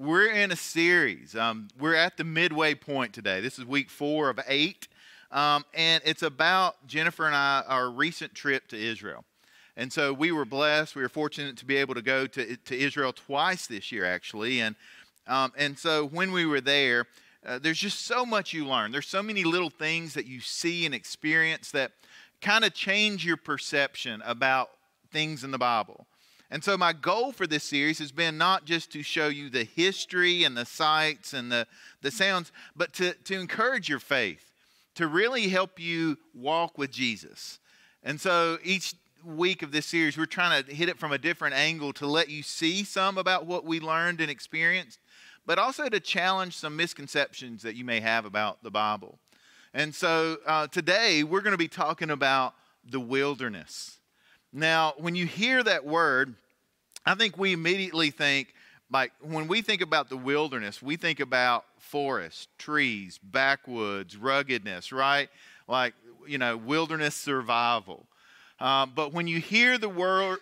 We're in a series. We're at the midway point today. This is week 4 of 8, and it's about Jennifer and I, our recent trip to Israel. And so we were blessed. We were fortunate to be able to go to Israel twice this year, actually. And so when we were there, there's just so much you learn. There's so many little things that you see and experience that kind of change your perception about things in the Bible. And so my goal for this series has been not just to show you the history and the sights and the sounds, but to encourage your faith, to really help you walk with Jesus. And so each week of this series, we're trying to hit it from a different angle to let you see some about what we learned and experienced, but also to challenge some misconceptions that you may have about the Bible. And so today we're going to be talking about the wilderness. Now, when you hear that word, I think we immediately think, like, when we think about the wilderness, we think about forests, trees, backwoods, ruggedness, right? Like, you know, wilderness survival. But when you hear the word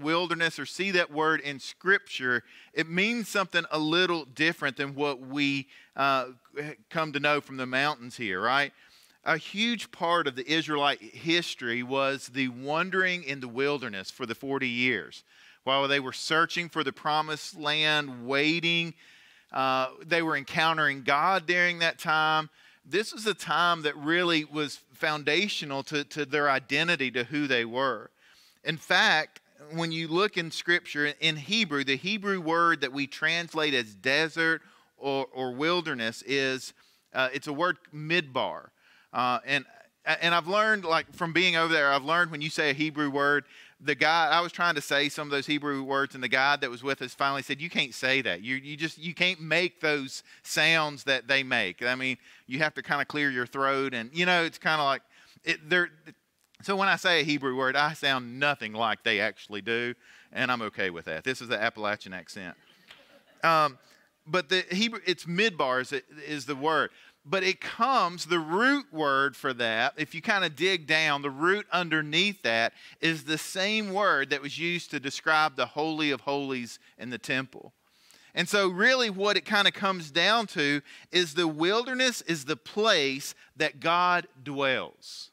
wilderness or see that word in Scripture, it means something a little different than what we come to know from the mountains here, right? A huge part of the Israelite history was the wandering in the wilderness for the 40 years. While they were searching for the promised land, waiting, they were encountering God during that time. This was a time that really was foundational to their identity, to who they were. In fact, when you look in Scripture, in Hebrew, the Hebrew word that we translate as desert or wilderness is, it's a word midbar. And I've learned, like, from being over there, I've learned when you say a Hebrew word, the guy, I was trying to say some of those Hebrew words, and the guy that was with us finally said, you can't say that. You can't make those sounds that they make. I mean, you have to kind of clear your throat, and, you know, it's kind of like, so when I say a Hebrew word, I sound nothing like they actually do, and I'm okay with that. This is the Appalachian accent. But the Hebrew, it's midbar is the word. But it comes, the root word for that, if you kind of dig down, the root underneath that is the same word that was used to describe the Holy of Holies in the temple. And so really what it kind of comes down to is the wilderness is the place that God dwells.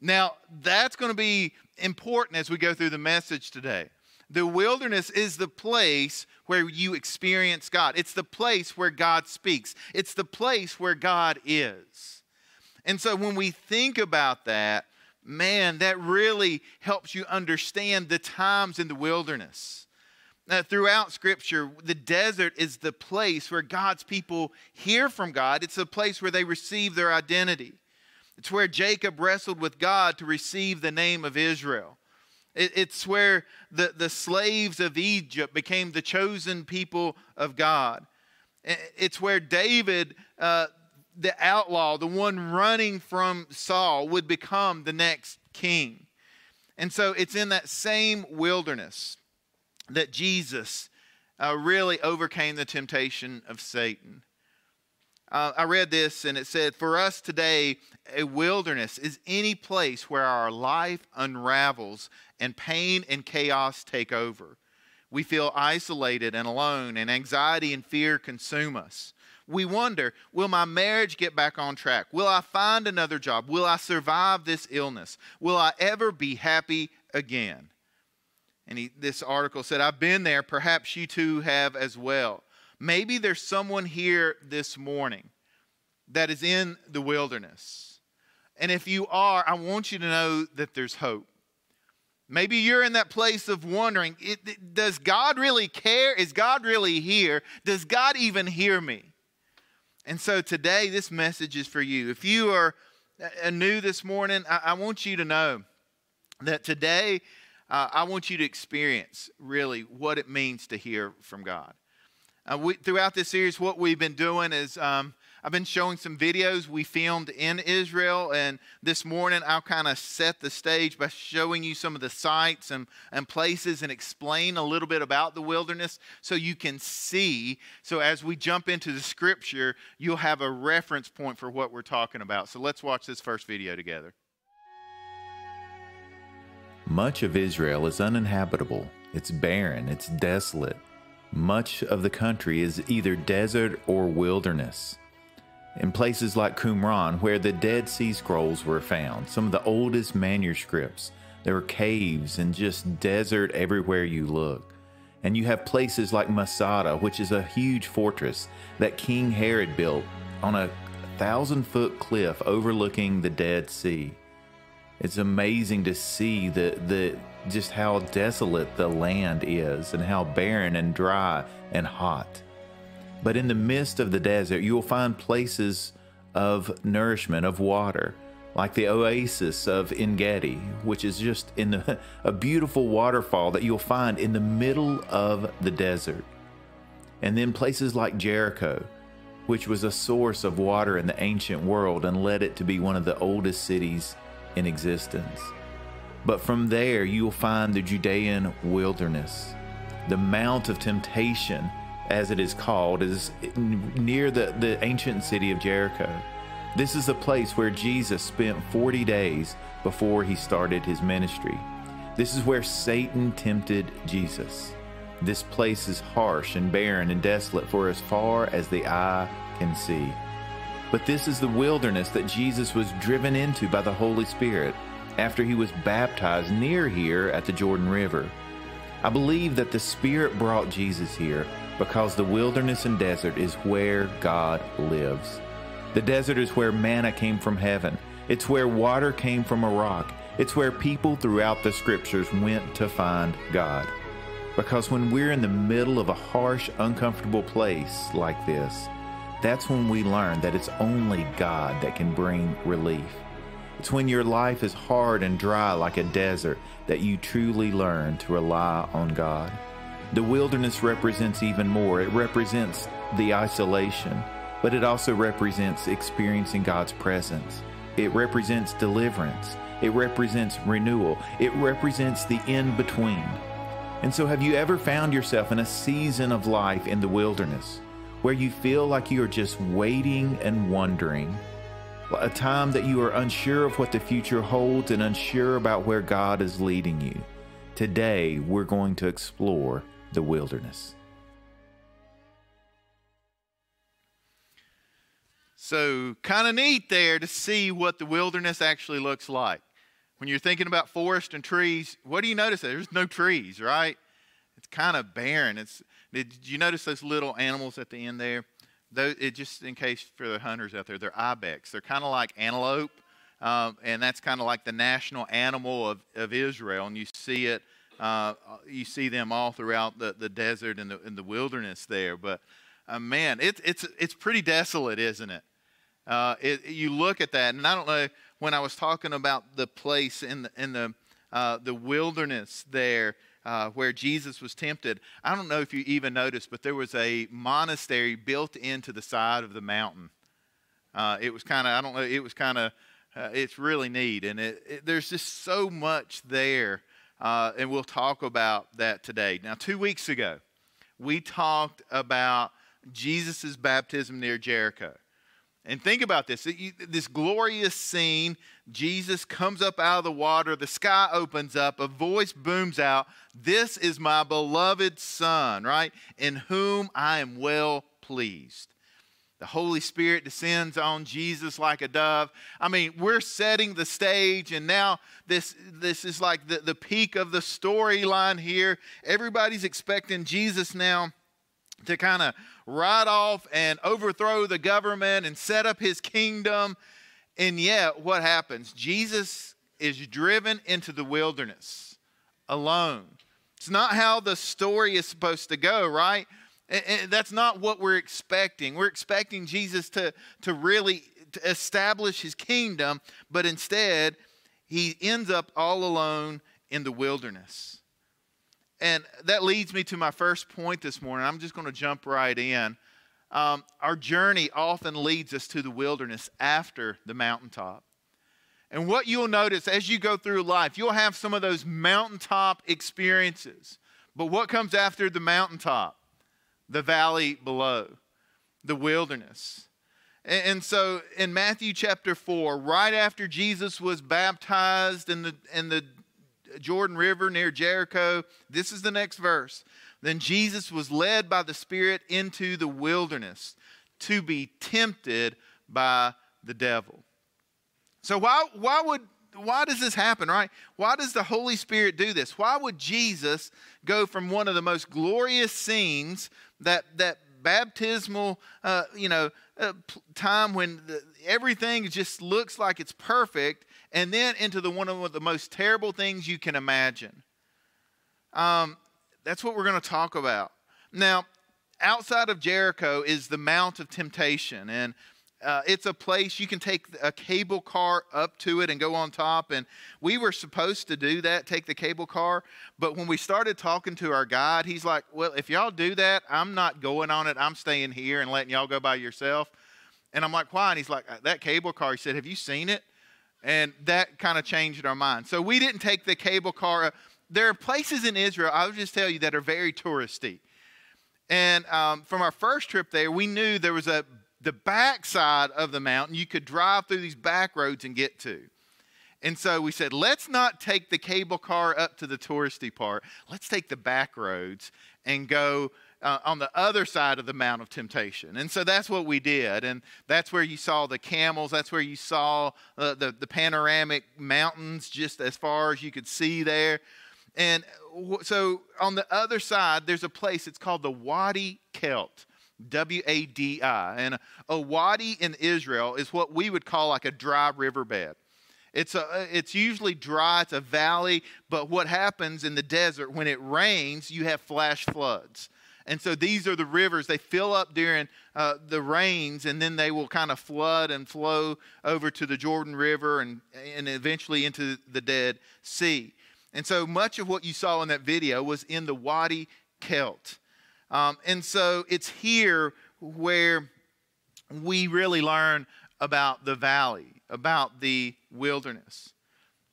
Now, that's going to be important as we go through the message today. The wilderness is the place where you experience God. It's the place where God speaks. It's the place where God is. And so when we think about that, man, that really helps you understand the times in the wilderness. Now, throughout Scripture, the desert is the place where God's people hear from God. It's the place where they receive their identity. It's where Jacob wrestled with God to receive the name of Israel. It's where the slaves of Egypt became the chosen people of God. It's where David, the outlaw, the one running from Saul, would become the next king. And so it's in that same wilderness that Jesus really overcame the temptation of Satan. I read this and it said, for us today, a wilderness is any place where our life unravels and pain and chaos take over. We feel isolated and alone, and anxiety and fear consume us. We wonder, will my marriage get back on track? Will I find another job? Will I survive this illness? Will I ever be happy again? And this article said, I've been there. Perhaps you too have as well. Maybe there's someone here this morning that is in the wilderness. And if you are, I want you to know that there's hope. Maybe you're in that place of wondering, does God really care? Is God really here? Does God even hear me? And so today, this message is for you. If you are new this morning, I want you to know that today, I want you to experience really what it means to hear from God. Throughout this series, what we've been doing is I've been showing some videos we filmed in Israel, and this morning I'll kind of set the stage by showing you some of the sites and places and explain a little bit about the wilderness so you can see. So as we jump into the Scripture, you'll have a reference point for what we're talking about. So let's watch this first video together. Much of Israel is uninhabitable. It's barren. It's desolate. Much of the country is either desert or wilderness. In places like Qumran, where the Dead Sea Scrolls were found, some of the oldest manuscripts, there are caves and just desert everywhere you look. And you have places like Masada, which is a huge fortress that King Herod built on a 1,000-foot cliff overlooking the Dead Sea. It's amazing to see just how desolate the land is and how barren and dry and hot. But in the midst of the desert, you will find places of nourishment, of water, like the oasis of En Gedi, which is just a beautiful waterfall that you'll find in the middle of the desert. And then places like Jericho, which was a source of water in the ancient world and led it to be one of the oldest cities in existence. But from there you will find the Judean wilderness. The Mount of Temptation, as it is called, is near the ancient city of Jericho. This is the place where Jesus spent 40 days before he started his ministry. This is where Satan tempted Jesus. This place is harsh and barren and desolate for as far as the eye can see. But this is the wilderness that Jesus was driven into by the Holy Spirit after he was baptized near here at the Jordan River. I believe that the Spirit brought Jesus here because the wilderness and desert is where God lives. The desert is where manna came from heaven. It's where water came from a rock. It's where people throughout the scriptures went to find God. Because when we're in the middle of a harsh, uncomfortable place like this, that's when we learn that it's only God that can bring relief. It's when your life is hard and dry like a desert that you truly learn to rely on God. The wilderness represents even more. It represents the isolation, but it also represents experiencing God's presence. It represents deliverance. It represents renewal. It represents the in-between. And so have you ever found yourself in a season of life in the wilderness, where you feel like you are just waiting and wondering, a time that you are unsure of what the future holds and unsure about where God is leading you? Today, we're going to explore the wilderness. So, kind of neat there to see what the wilderness actually looks like. When you're thinking about forest and trees, what do you notice? There's no trees, right? It's kind of barren. Did you notice those little animals at the end there? Just in case for the hunters out there, they're ibex. They're kind of like antelope, and that's kind of like the national animal of Israel. And you see it, you see them all throughout the desert and the wilderness there. But man, it's pretty desolate, isn't it? You look at that, and I don't know when I was talking about the place in the wilderness there. Where Jesus was tempted. I don't know if you even noticed, but there was a monastery built into the side of the mountain. It was kind of, I don't know, it was kind of, it's really neat. And there's just so much there, and we'll talk about that today. Now, 2 weeks ago, we talked about Jesus' baptism near Jericho. And think about this, this glorious scene. Jesus comes up out of the water, the sky opens up, a voice booms out, "This is my beloved Son," right? "In whom I am well pleased." The Holy Spirit descends on Jesus like a dove. I mean, we're setting the stage, and now this is like the peak of the storyline here. Everybody's expecting Jesus now to kind of ride off and overthrow the government and set up his kingdom. And yet, what happens? Jesus is driven into the wilderness alone. It's not how the story is supposed to go, right? And that's not what we're expecting. We're expecting Jesus to really establish his kingdom, but instead, he ends up all alone in the wilderness. And that leads me to my first point this morning. I'm just going to jump right in. Our journey often leads us to the wilderness after the mountaintop. And what you'll notice as you go through life, you'll have some of those mountaintop experiences. But what comes after the mountaintop? The valley below, the wilderness. And so in Matthew chapter 4, right after Jesus was baptized in the Jordan River near Jericho, this is the next verse. Then Jesus was led by the Spirit into the wilderness to be tempted by the devil. So why does this happen, right? Why does the Holy Spirit do this? Why would Jesus go from one of the most glorious scenes, that baptismal time when everything just looks like it's perfect, and then into the one of the most terrible things you can imagine? That's what we're going to talk about. Now, outside of Jericho is the Mount of Temptation, and it's a place you can take a cable car up to it and go on top. And we were supposed to do that, take the cable car. But when we started talking to our guide, he's like, well, if y'all do that, I'm not going on it. I'm staying here and letting y'all go by yourself. And I'm like, why? And he's like, that cable car. He said, have you seen it? And that kind of changed our mind. So we didn't take the cable car up. There are places in Israel, I'll just tell you, that are very touristy. And from our first trip there, we knew there was the backside of the mountain you could drive through these back roads and get to. And so we said, let's not take the cable car up to the touristy part. Let's take the back roads and go on the other side of the Mount of Temptation. And so that's what we did. And that's where you saw the camels. That's where you saw the panoramic mountains just as far as you could see there. And so on the other side, there's a place. It's called the Wadi Qelt. W-A-D-I. And a wadi in Israel is what we would call like a dry riverbed. It's usually dry. It's a valley. But what happens in the desert, when it rains, you have flash floods. And so these are the rivers. They fill up during the rains, and then they will kind of flood and flow over to the Jordan River and eventually into the Dead Sea. And so much of what you saw in that video was in the Wadi Qelt. And so it's here where we really learn about the valley, about the wilderness.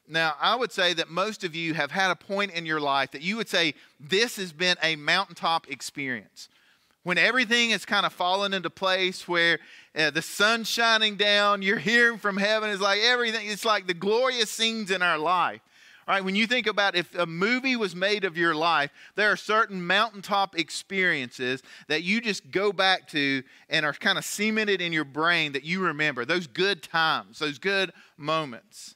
Now, I would say that most of you have had a point in your life that you would say this has been a mountaintop experience. When everything has kind of fallen into place, where the sun's shining down, you're hearing from heaven, it's like everything, it's like the glorious scenes in our life. Right, when you think about if a movie was made of your life, there are certain mountaintop experiences that you just go back to and are kind of cemented in your brain that you remember. Those good times, those good moments.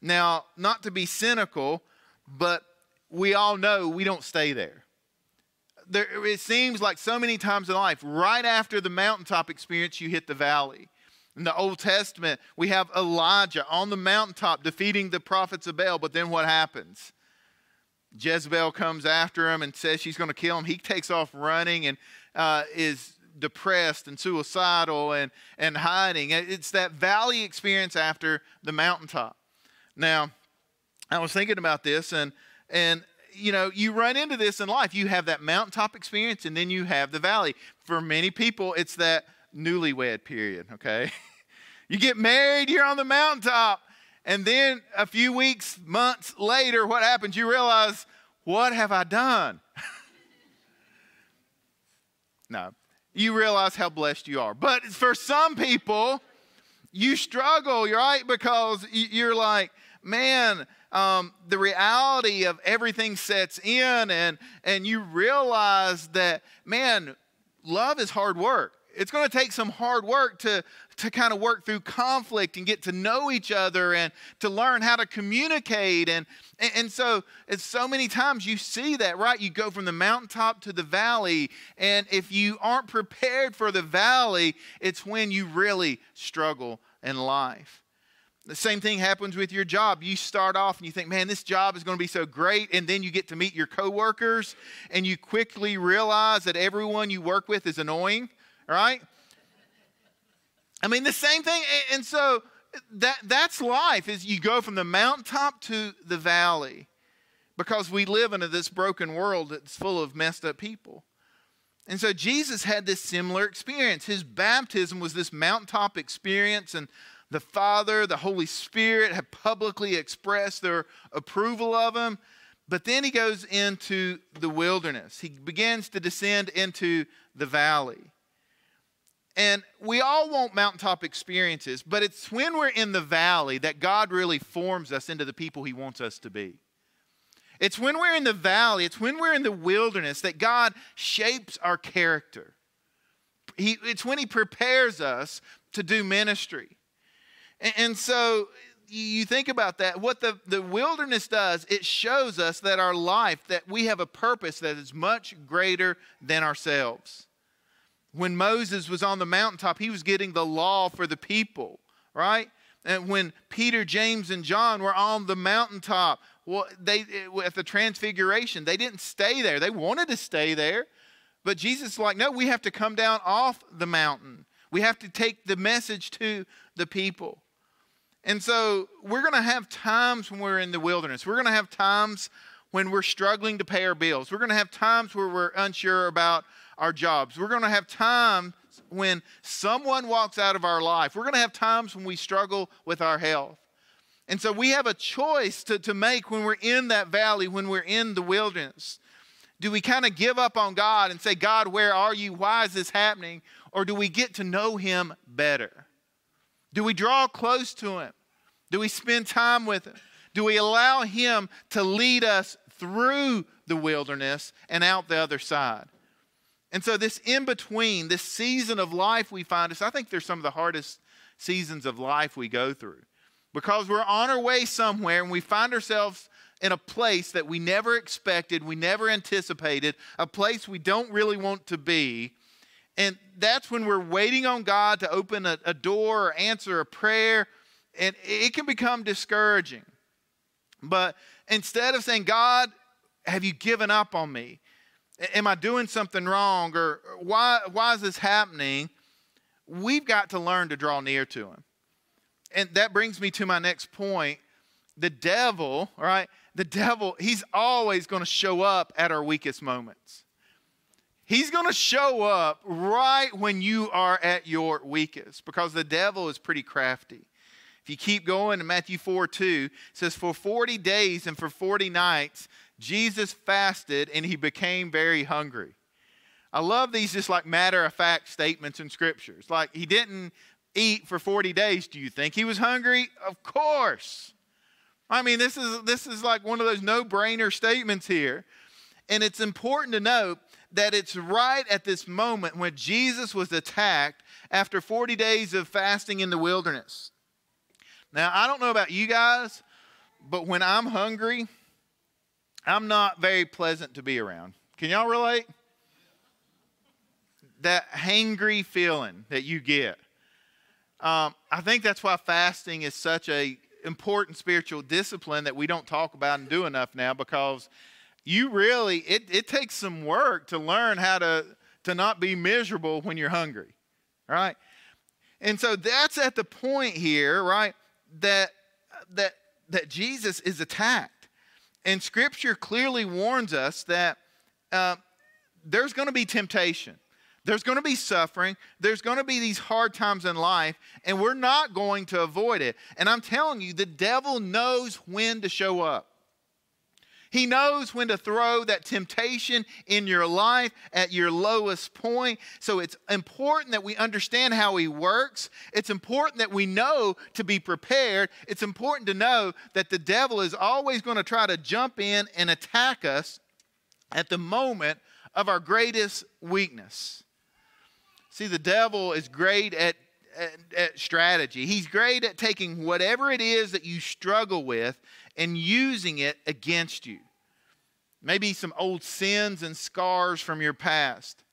Now, not to be cynical, but we all know we don't stay there. It seems like so many times in life, right after the mountaintop experience, you hit the valley. In the Old Testament, we have Elijah on the mountaintop defeating the prophets of Baal. But then what happens? Jezebel comes after him and says she's going to kill him. He takes off running and is depressed and suicidal and hiding. It's that valley experience after the mountaintop. Now, I was thinking about this, and you know, you run into this in life. You have that mountaintop experience, and then you have the valley. For many people, it's that newlywed period, okay? You get married, you're on the mountaintop, and then a few weeks, months later, what happens? You realize, what have I done? No. You realize how blessed you are. But for some people, you struggle, right? Because you're like, man, the reality of everything sets in, and you realize that, man, love is hard work. It's going to take some hard work to kind of work through conflict and get to know each other and to learn how to communicate. And so it's so many times you see that, right? You go from the mountaintop to the valley. And if you aren't prepared for the valley, it's when you really struggle in life. The same thing happens with your job. You start off and you think, man, this job is going to be so great. And then you get to meet your coworkers and you quickly realize that everyone you work with is annoying. Right? I mean, the same thing. And so that's life, is you go from the mountaintop to the valley, because we live in this broken world that's full of messed up people. And so Jesus had this similar experience. His baptism was this mountaintop experience, and the Father, the Holy Spirit had publicly expressed their approval of him. But then he goes into the wilderness. He begins to descend into the valley. And we all want mountaintop experiences, but it's when we're in the valley that God really forms us into the people he wants us to be. It's when we're in the valley, it's when we're in the wilderness that God shapes our character. It's when he prepares us to do ministry. And so you think about that. What the wilderness does, it shows us that our life, that we have a purpose that is much greater than ourselves. When Moses was on the mountaintop, he was getting the law for the people, right? And when Peter, James, and John were on the mountaintop, well, at the Transfiguration, they didn't stay there. They wanted to stay there. But Jesus is like, no, we have to come down off the mountain. We have to take the message to the people. And so we're going to have times when we're in the wilderness. We're going to have times when we're struggling to pay our bills. We're going to have times where we're unsure about our jobs. We're going to have times when someone walks out of our life. We're going to have times when we struggle with our health. And so we have a choice to make when we're in that valley, when we're in the wilderness. Do we kind of give up on God and say, God, where are you? Why is this happening? Or do we get to know him better? Do we draw close to him? Do we spend time with him? Do we allow him to lead us through the wilderness and out the other side? And so this in-between, this season of life we find us, I think they're some of the hardest seasons of life we go through. Because we're on our way somewhere and we find ourselves in a place that we never expected, we never anticipated, a place we don't really want to be. And that's when we're waiting on God to open a door or answer a prayer. And it can become discouraging. But instead of saying, God, have you given up on me? Am I doing something wrong? Or why is this happening? We've got to learn to draw near to him. And that brings me to my next point. The devil, right? The devil, he's always going to show up at our weakest moments. He's going to show up right when you are at your weakest, because the devil is pretty crafty. If you keep going in Matthew 4:2, it says, for 40 days and for 40 nights, Jesus fasted and he became very hungry. I love these just like matter-of-fact statements in scriptures. Like, he didn't eat for 40 days, do you think? He was hungry? Of course. I mean, this is like one of those no-brainer statements here. And it's important to note that it's right at this moment when Jesus was attacked after 40 days of fasting in the wilderness. Now, I don't know about you guys, but when I'm hungry, I'm not very pleasant to be around. Can y'all relate? That hangry feeling that you get. I think that's why fasting is such an important spiritual discipline that we don't talk about and do enough now, because you really, it takes some work to learn how to not be miserable when you're hungry, right? And so that's at the point here, right, that Jesus is attacked. And Scripture clearly warns us that there's going to be temptation. There's going to be suffering. There's going to be these hard times in life, and we're not going to avoid it. And I'm telling you, the devil knows when to show up. He knows when to throw that temptation in your life at your lowest point. So it's important that we understand how he works. It's important that we know to be prepared. It's important to know that the devil is always going to try to jump in and attack us at the moment of our greatest weakness. See, the devil is great at strategy. He's great at taking whatever it is that you struggle with and using it against you. Maybe some old sins and scars from your past.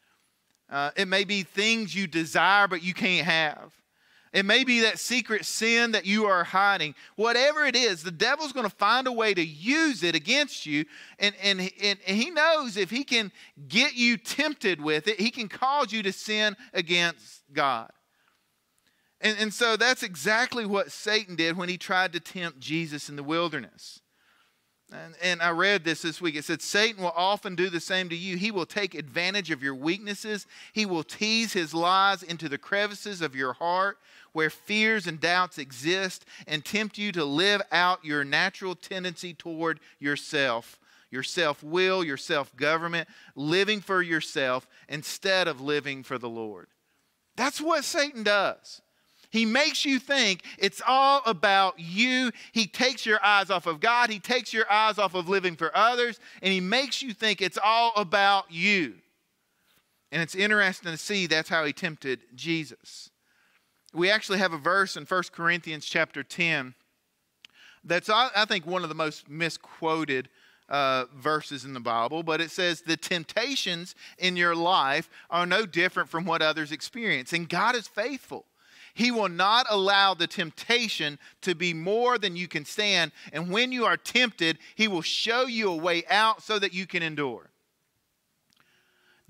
It may be things you desire but you can't have. It may be that secret sin that you are hiding. Whatever it is, the devil's going to find a way to use it against you. And he knows if he can get you tempted with it, he can cause you to sin against God. And so that's exactly what Satan did when he tried to tempt Jesus in the wilderness. And I read this week. It said, Satan will often do the same to you. He will take advantage of your weaknesses. He will tease his lies into the crevices of your heart where fears and doubts exist and tempt you to live out your natural tendency toward yourself, your self-will, your self-government, living for yourself instead of living for the Lord. That's what Satan does. He makes you think it's all about you. He takes your eyes off of God. He takes your eyes off of living for others, and he makes you think it's all about you. And it's interesting to see that's how he tempted Jesus. We actually have a verse in 1 Corinthians chapter 10 that's, I think, one of the most misquoted verses in the Bible, but it says the temptations in your life are no different from what others experience. And God is faithful. He will not allow the temptation to be more than you can stand. And when you are tempted, he will show you a way out so that you can endure.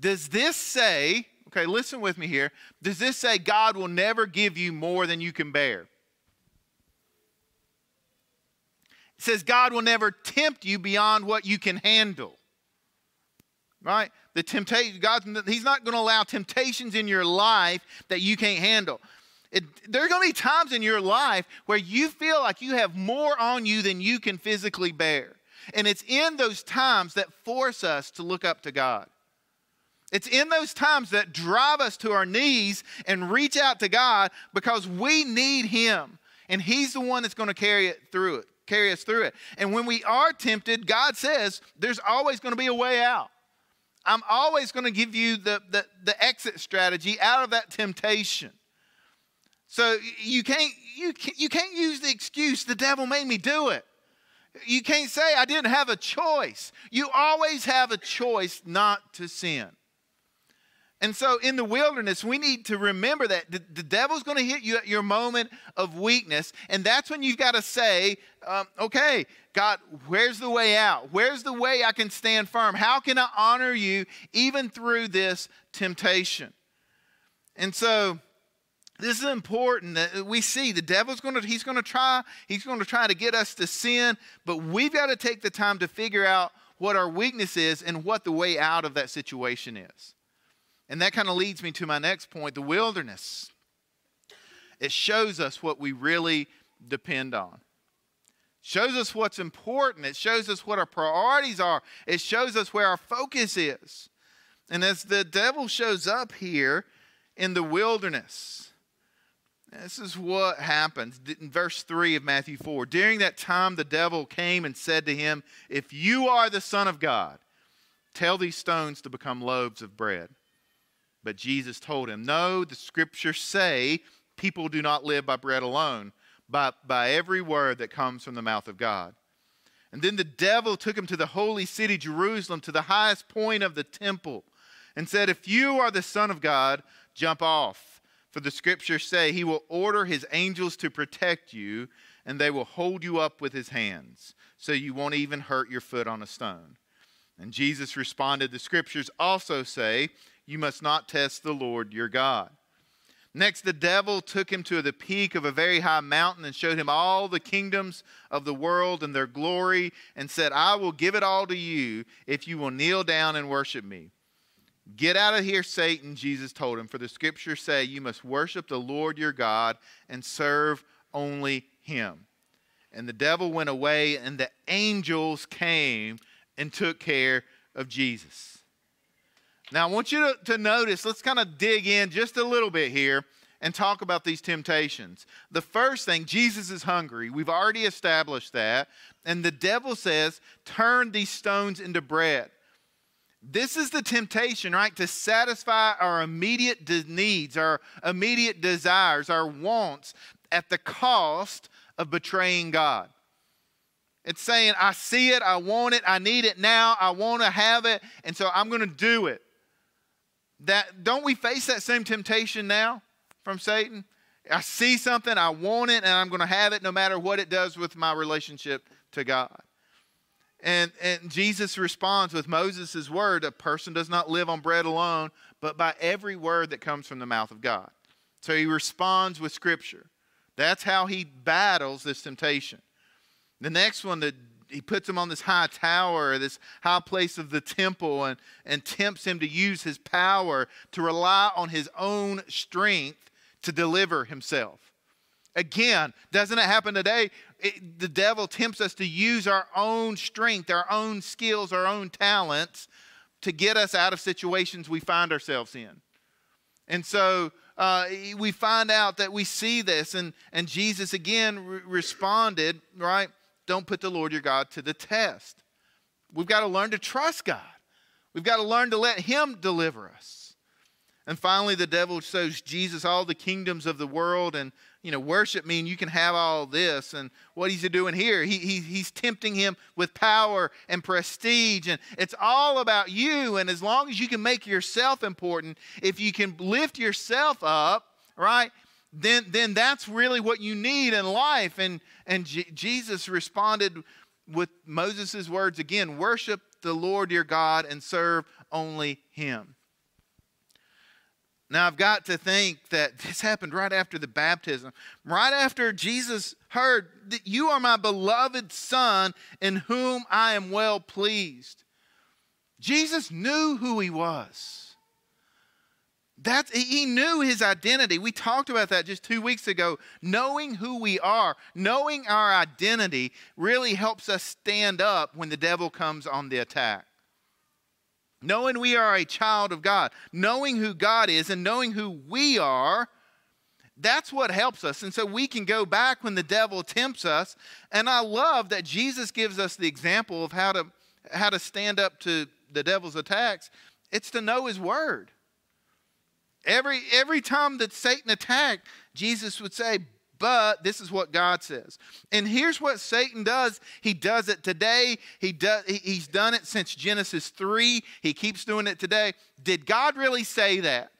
Does this say, okay, listen with me here. Does this say God will never give you more than you can bear? It says God will never tempt you beyond what you can handle. Right? The temptation, God, he's not going to allow temptations in your life that you can't handle. There are going to be times in your life where you feel like you have more on you than you can physically bear. And it's in those times that force us to look up to God. It's in those times that drive us to our knees and reach out to God because we need him. And he's the one that's going to carry us through it. And when we are tempted, God says there's always going to be a way out. I'm always going to give you the exit strategy out of that temptation. So you can't use the excuse, the devil made me do it. You can't say I didn't have a choice. You always have a choice not to sin. And so in the wilderness, we need to remember that the devil's going to hit you at your moment of weakness. And that's when you've got to say, okay, God, where's the way out? Where's the way I can stand firm? How can I honor you even through this temptation? And so this is important that we see the devil's going to, he's going to try to get us to sin, but we've got to take the time to figure out what our weakness is and what the way out of that situation is. And that kind of leads me to my next point, the wilderness. It shows us what we really depend on. It shows us what's important. It shows us what our priorities are. It shows us where our focus is. And as the devil shows up here in the wilderness, this is what happens in verse 3 of Matthew 4. During that time, the devil came and said to him, "If you are the Son of God, tell these stones to become loaves of bread." But Jesus told him, "No, the scriptures say people do not live by bread alone, but by every word that comes from the mouth of God." And then the devil took him to the holy city, Jerusalem, to the highest point of the temple, and said, "If you are the Son of God, jump off. For the scriptures say he will order his angels to protect you, and they will hold you up with his hands, so you won't even hurt your foot on a stone." And Jesus responded, "The scriptures also say, you must not test the Lord your God." Next, the devil took him to the peak of a very high mountain and showed him all the kingdoms of the world and their glory and said, "I will give it all to you if you will kneel down and worship me." "Get out of here, Satan," Jesus told him, "for the scriptures say you must worship the Lord your God and serve only him." And the devil went away and the angels came and took care of Jesus. Now, I want you to notice, let's kind of dig in just a little bit here and talk about these temptations. The first thing, Jesus is hungry. We've already established that. And the devil says, "Turn these stones into bread." This is the temptation, right? To satisfy our immediate needs, our immediate desires, our wants at the cost of betraying God. It's saying, I see it, I want it, I need it now, I want to have it, and so I'm going to do it. Don't we face that same temptation now from Satan? I see something, I want it, and I'm going to have it no matter what it does with my relationship to God. And Jesus responds with Moses' word, "A person does not live on bread alone, but by every word that comes from the mouth of God." So he responds with Scripture. That's how he battles this temptation. The next one, he puts him on this high tower, this high place of the temple, and tempts him to use his power, to rely on his own strength to deliver himself. Again, doesn't it happen today? The devil tempts us to use our own strength, our own skills, our own talents to get us out of situations we find ourselves in. And so we find out that we see this, and Jesus again responded, right? Don't put the Lord your God to the test. We've got to learn to trust God. We've got to learn to let Him deliver us. And finally, the devil shows Jesus all the kingdoms of the world, and, you know, worship mean you can have all this. And what he's doing here, he's tempting him with power and prestige, and it's all about you. And as long as you can make yourself important, if you can lift yourself up, right, then that's really what you need in life. And Jesus responded with Moses' words again, worship the Lord your God and serve only Him. Now I've got to think that this happened right after the baptism, right after Jesus heard that you are my beloved Son in whom I am well pleased. Jesus knew who He was. He knew His identity. We talked about that just 2 weeks ago. Knowing who we are, knowing our identity really helps us stand up when the devil comes on the attack. Knowing we are a child of God, knowing who God is and knowing who we are, that's what helps us. And so we can go back when the devil tempts us. And I love that Jesus gives us the example of how to stand up to the devil's attacks. It's to know His word. Every time that Satan attacked, Jesus would say, but this is what God says. And here's what Satan does. He does it today. He's done it since Genesis 3. He keeps doing it today. Did God really say that?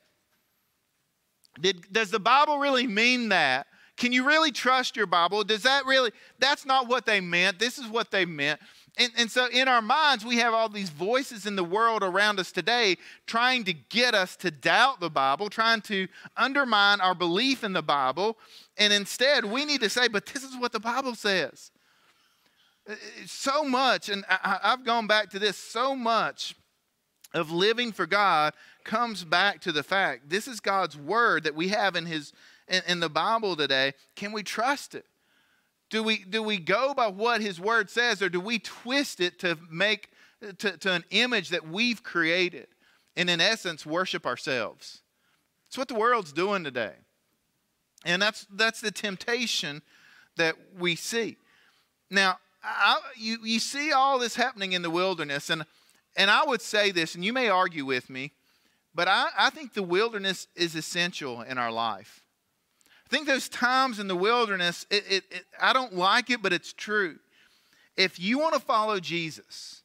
Does the Bible really mean that? Can you really trust your Bible? Does that really? That's not what they meant. This is what they meant. And so in our minds, we have all these voices in the world around us today trying to get us to doubt the Bible, trying to undermine our belief in the Bible. And instead, we need to say, but this is what the Bible says. So much, and I've gone back to this, so much of living for God comes back to the fact this is God's word that we have in the Bible today. Can we trust it? Do we go by what His word says, or do we twist it to make to an image that we've created and in essence worship ourselves? It's what the world's doing today. And that's the temptation that we see. Now, you see all this happening in the wilderness, and I would say this, and you may argue with me, but I think the wilderness is essential in our life. I think those times in the wilderness, I don't like it, but it's true. If you want to follow Jesus,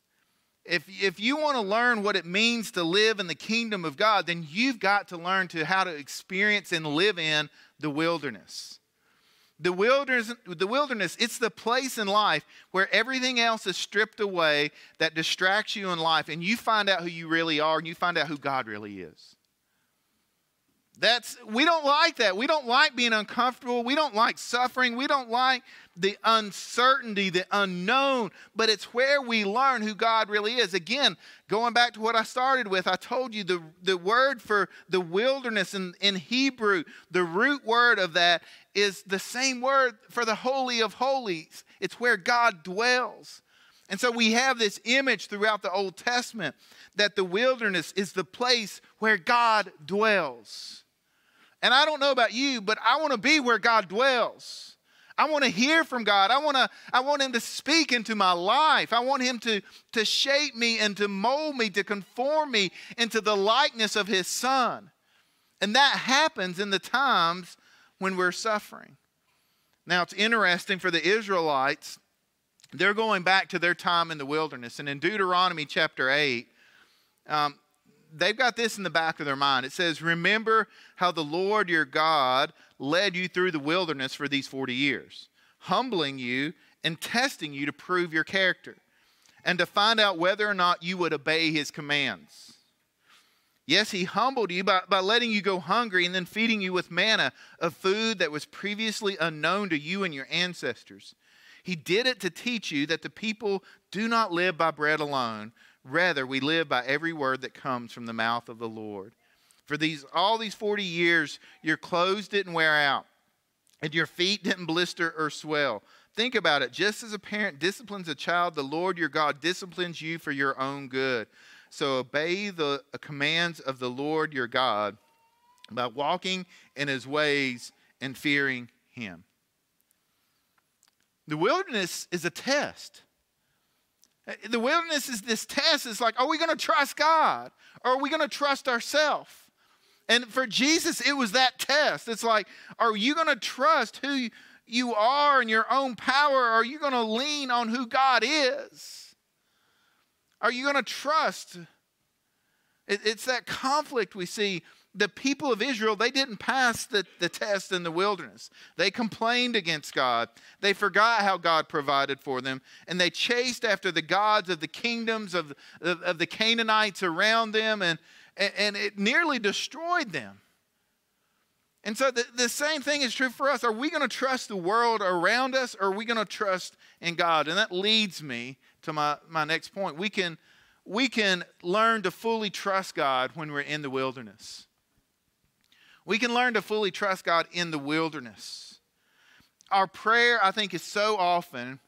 if you want to learn what it means to live in the kingdom of God, then you've got to learn how to experience and live in the wilderness. The wilderness, it's the place in life where everything else is stripped away that distracts you in life, and you find out who you really are, and you find out who God really is. We don't like that. We don't like being uncomfortable. We don't like suffering. We don't like the uncertainty, the unknown, but it's where we learn who God really is. Again, going back to what I started with, I told you the word for the wilderness in Hebrew, the root word of that is the same word for the Holy of Holies. It's where God dwells. And so we have this image throughout the Old Testament that the wilderness is the place where God dwells. And I don't know about you, but I want to be where God dwells. I want to hear from God. I want Him to speak into my life. I want Him to shape me and to mold me, to conform me into the likeness of His Son. And that happens in the times when we're suffering. Now, it's interesting for the Israelites. They're going back to their time in the wilderness. And in Deuteronomy chapter 8, they've got this in the back of their mind. It says, remember how the Lord your God led you through the wilderness for these 40 years, humbling you and testing you to prove your character and to find out whether or not you would obey His commands. Yes, He humbled you by letting you go hungry and then feeding you with manna, a food that was previously unknown to you and your ancestors. He did it to teach you that the people do not live by bread alone. Rather, we live by every word that comes from the mouth of the Lord. For all these 40 years, your clothes didn't wear out, and your feet didn't blister or swell. Think about it. Just as a parent disciplines a child, the Lord your God disciplines you for your own good. So obey the commands of the Lord your God by walking in his ways and fearing him. The wilderness is a test. The wilderness is this test. It's like, are we going to trust God? Or are we going to trust ourselves? And for Jesus, it was that test. It's like, are you going to trust who you are and your own power? Or are you going to lean on who God is? Are you going to trust? It's that conflict we see. The people of Israel, they didn't pass the test in the wilderness. They complained against God. They forgot how God provided for them. And they chased after the gods of the kingdoms of the Canaanites around them. And it nearly destroyed them. And so the same thing is true for us. Are we going to trust the world around us? Or are we going to trust in God? And that leads me to my next point. We can learn to fully trust God when we're in the wilderness. We can learn to fully trust God in the wilderness. Our prayer, I think, is so often,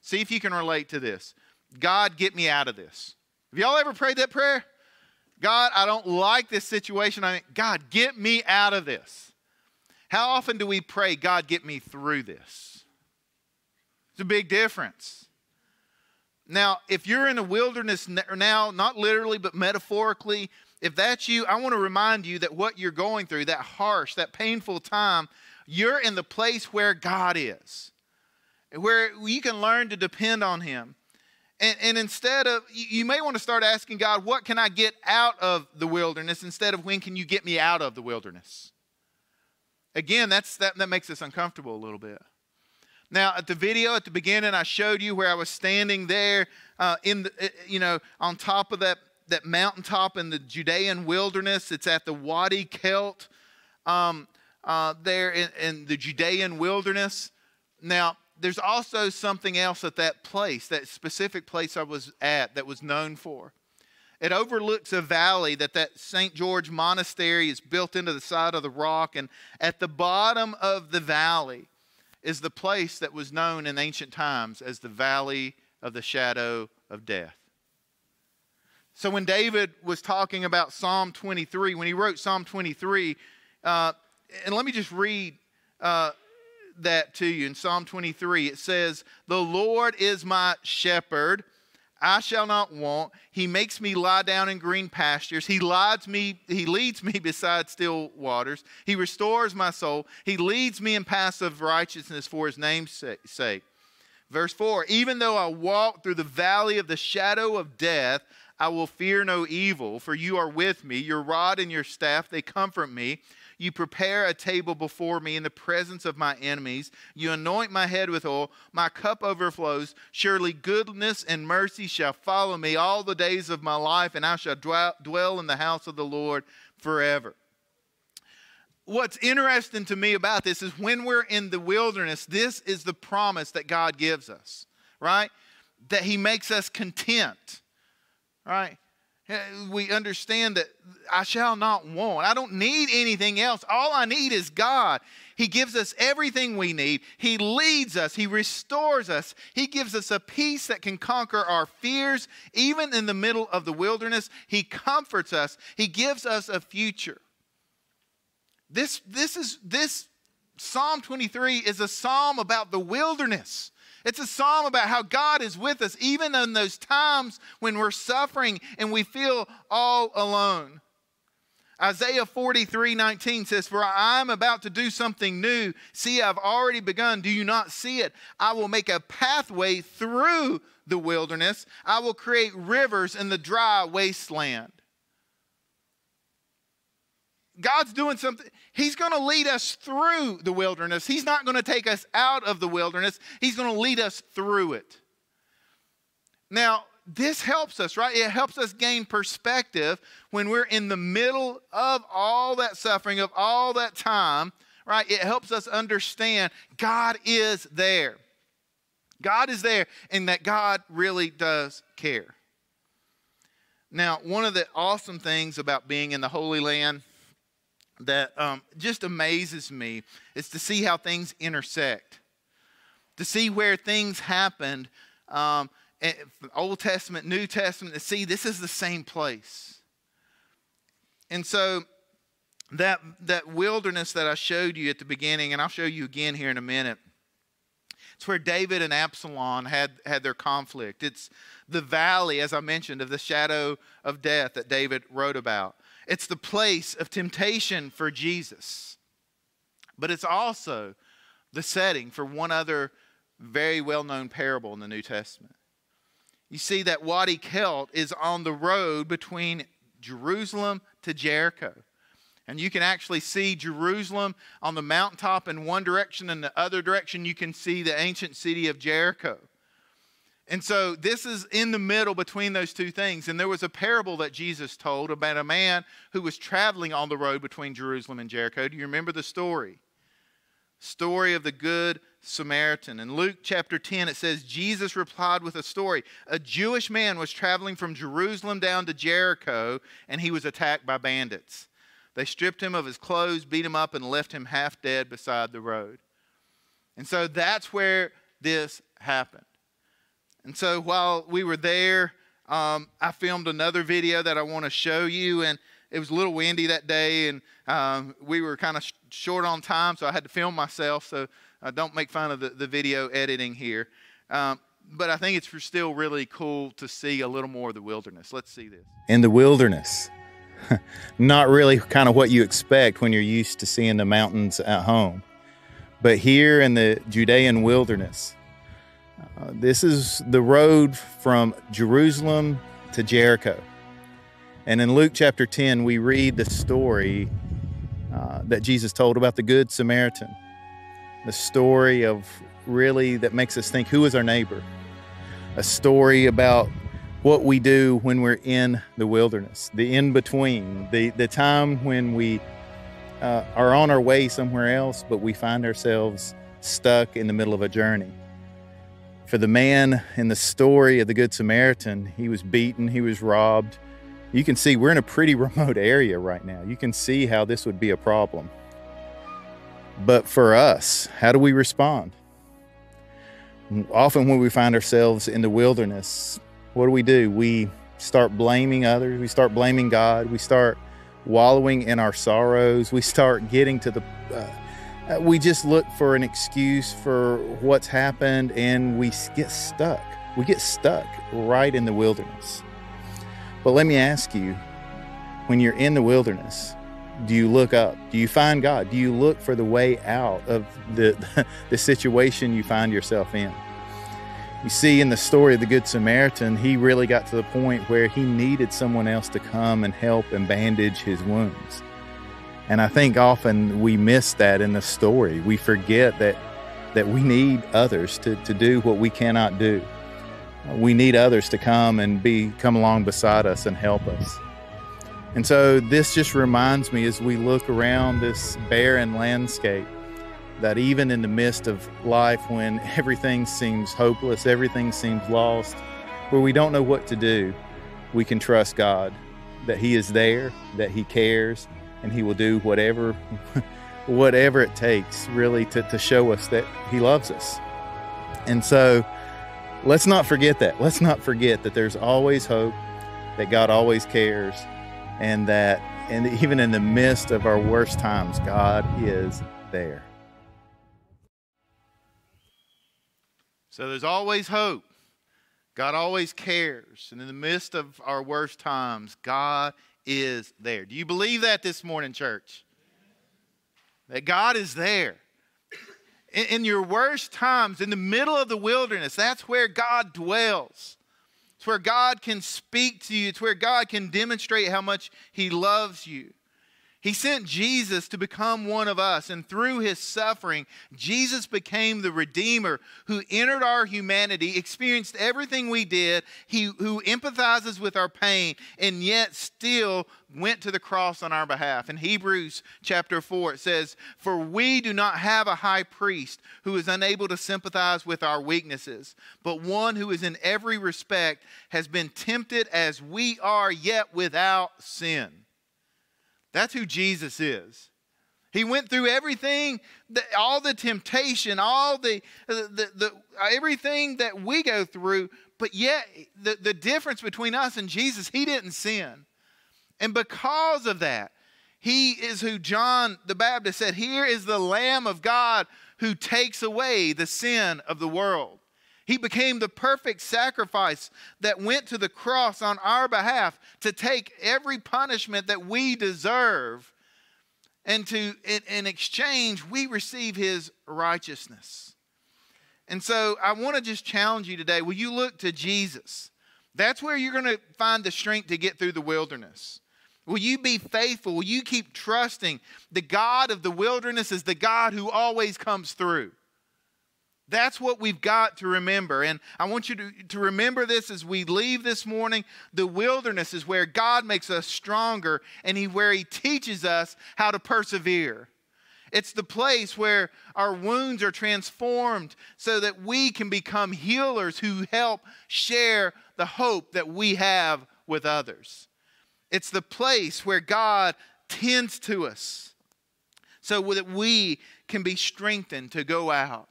see if you can relate to this. God, get me out of this. Have y'all ever prayed that prayer? God, I don't like this situation. God, get me out of this. How often do we pray, God, get me through this? It's a big difference. Now, if you're in the wilderness now, not literally, but metaphorically, if that's you, I want to remind you that what you're going through, that harsh, that painful time, you're in the place where God is, where you can learn to depend on him. And instead of, you may want to start asking God, what can I get out of the wilderness instead of when can you get me out of the wilderness? Again, that makes us uncomfortable a little bit. Now, at the video at the beginning, I showed you where I was standing there on top of that mountaintop in the Judean wilderness. It's at the Wadi Qelt there in the Judean wilderness. Now, there's also something else at that place, that specific place I was at that was known for. It overlooks a valley that St. George Monastery is built into the side of the rock. And at the bottom of the valley is the place that was known in ancient times as the Valley of the Shadow of Death. So when David was talking about Psalm 23, when he wrote Psalm 23, and let me just read that to you. In Psalm 23, it says, "The Lord is my shepherd, I shall not want. He makes me lie down in green pastures. He leads me beside still waters. He restores my soul. He leads me in paths of righteousness for his name's sake." Verse 4, "Even though I walk through the valley of the shadow of death, I will fear no evil, for you are with me. Your rod and your staff, they comfort me. You prepare a table before me in the presence of my enemies. You anoint my head with oil. My cup overflows. Surely goodness and mercy shall follow me all the days of my life, and I shall dwell in the house of the Lord forever." What's interesting to me about this is when we're in the wilderness, this is the promise that God gives us, right? That he makes us content. Right? We understand that I shall not want. I don't need anything else. All I need is God. He gives us everything we need. He leads us. He restores us. He gives us a peace that can conquer our fears. Even in the middle of the wilderness, he comforts us. He gives us a future. This Psalm 23 is a psalm about the wilderness. It's a psalm about how God is with us, even in those times when we're suffering and we feel all alone. Isaiah 43:19 says, "For I am about to do something new. See, I've already begun. Do you not see it? I will make a pathway through the wilderness. I will create rivers in the dry wasteland." God's doing something. He's going to lead us through the wilderness. He's not going to take us out of the wilderness. He's going to lead us through it. Now, this helps us, right? It helps us gain perspective when we're in the middle of all that suffering, of all that time, right? It helps us understand God is there. God is there, and that God really does care. Now, one of the awesome things about being in the Holy Land that just amazes me is to see how things intersect, to see where things happened, Old Testament, New Testament, to see this is the same place. And so That wilderness that I showed you at the beginning, and I'll show you again here in a minute, it's where David and Absalom had their conflict. It's the valley, as I mentioned, of the shadow of death that David wrote about. It's the place of temptation for Jesus. But it's also the setting for one other very well-known parable in the New Testament. You see that Wadi Qelt is on the road between Jerusalem to Jericho. And you can actually see Jerusalem on the mountaintop in one direction, and the other direction you can see the ancient city of Jericho. And so this is in the middle between those two things. And there was a parable that Jesus told about a man who was traveling on the road between Jerusalem and Jericho. Do you remember the story? Story of the Good Samaritan. In Luke chapter 10, it says, Jesus replied with a story. A Jewish man was traveling from Jerusalem down to Jericho, and he was attacked by bandits. They stripped him of his clothes, beat him up, and left him half dead beside the road. And so that's where this happened. And so while we were there, I filmed another video that I want to show you. And it was a little windy that day, and we were kind of short on time, so I had to film myself. So don't make fun of the video editing here. But I think it's still really cool to see a little more of the wilderness. Let's see this. In the wilderness. Not really kind of what you expect when you're used to seeing the mountains at home. But here in the Judean wilderness, this is the road from Jerusalem to Jericho. And in Luke chapter 10, we read the story that Jesus told about the Good Samaritan. The story of really that makes us think, who is our neighbor? A story about what we do when we're in the wilderness, the in-between, the time when we are on our way somewhere else, but we find ourselves stuck in the middle of a journey. For the man in the story of the Good Samaritan, he was beaten, he was robbed. You can see we're in a pretty remote area right now. You can see how this would be a problem. But for us, how do we respond? Often when we find ourselves in the wilderness, what do? We start blaming others. We start blaming God. We start wallowing in our sorrows. We start getting to the... we just look for an excuse for what's happened, and we get stuck. We get stuck right in the wilderness. But let me ask you, when you're in the wilderness, do you look up? Do you find God? Do you look for the way out of the situation you find yourself in? You see, in the story of the Good Samaritan, he really got to the point where he needed someone else to come and help and bandage his wounds. And I think often we miss that in the story. We forget that we need others to do what we cannot do. We need others to come and come along beside us and help us. And so this just reminds me, as we look around this barren landscape, that even in the midst of life, when everything seems hopeless, everything seems lost, where we don't know what to do, we can trust God, that He is there, that He cares, and He will do whatever it takes, really, to show us that He loves us. And so let's not forget that. Let's not forget that there's always hope, that God always cares, and that even in the midst of our worst times, God is there. So there's always hope. God always cares. And in the midst of our worst times, God is there. Do you believe that this morning, church? That God is there. In your worst times, in the middle of the wilderness, that's where God dwells. It's where God can speak to you. It's where God can demonstrate how much He loves you. He sent Jesus to become one of us, and through His suffering, Jesus became the Redeemer who entered our humanity, experienced everything we did, who empathizes with our pain, and yet still went to the cross on our behalf. In Hebrews chapter 4, it says, "For we do not have a high priest who is unable to sympathize with our weaknesses, but one who is in every respect has been tempted as we are, yet without sin." That's who Jesus is. He went through everything, all the temptation, all the everything that we go through, but yet the difference between us and Jesus, He didn't sin. And because of that, He is who John the Baptist said, here is the Lamb of God who takes away the sin of the world. He became the perfect sacrifice that went to the cross on our behalf to take every punishment that we deserve. And in exchange, we receive his righteousness. And so I want to just challenge you today. Will you look to Jesus? That's where you're going to find the strength to get through the wilderness. Will you be faithful? Will you keep trusting? The God of the wilderness is the God who always comes through. That's what we've got to remember. And I want you to remember this as we leave this morning. The wilderness is where God makes us stronger and where he teaches us how to persevere. It's the place where our wounds are transformed so that we can become healers who help share the hope that we have with others. It's the place where God tends to us so that we can be strengthened to go out.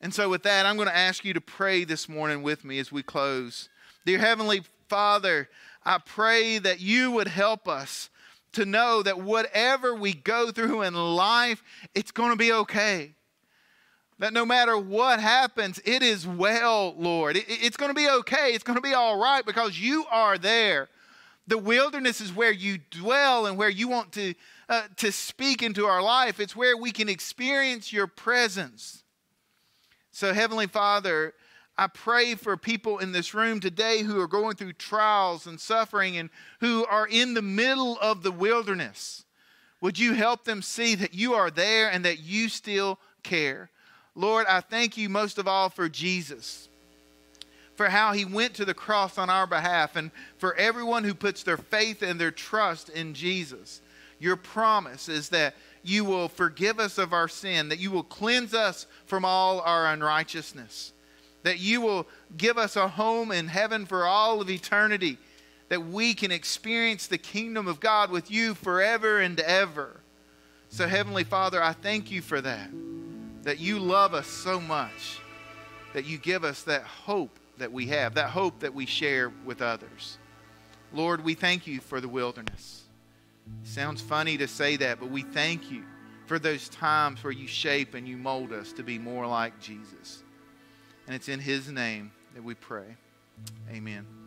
And so with that, I'm going to ask you to pray this morning with me as we close. Dear Heavenly Father, I pray that you would help us to know that whatever we go through in life, it's going to be okay. That no matter what happens, it is well, Lord. It's going to be okay. It's going to be all right because you are there. The wilderness is where you dwell and where you want to speak into our life. It's where we can experience your presence. So, Heavenly Father, I pray for people in this room today who are going through trials and suffering and who are in the middle of the wilderness. Would you help them see that you are there and that you still care? Lord, I thank you most of all for Jesus, for how he went to the cross on our behalf, and for everyone who puts their faith and their trust in Jesus. Your promise is that you will forgive us of our sin, that you will cleanse us from all our unrighteousness, that you will give us a home in heaven for all of eternity, that we can experience the kingdom of God with you forever and ever. So, Heavenly Father, I thank you for that, that you love us so much, that you give us that hope that we have, that hope that we share with others. Lord, we thank you for the wilderness. Sounds funny to say that, but we thank you for those times where you shape and you mold us to be more like Jesus. And it's in his name that we pray. Amen.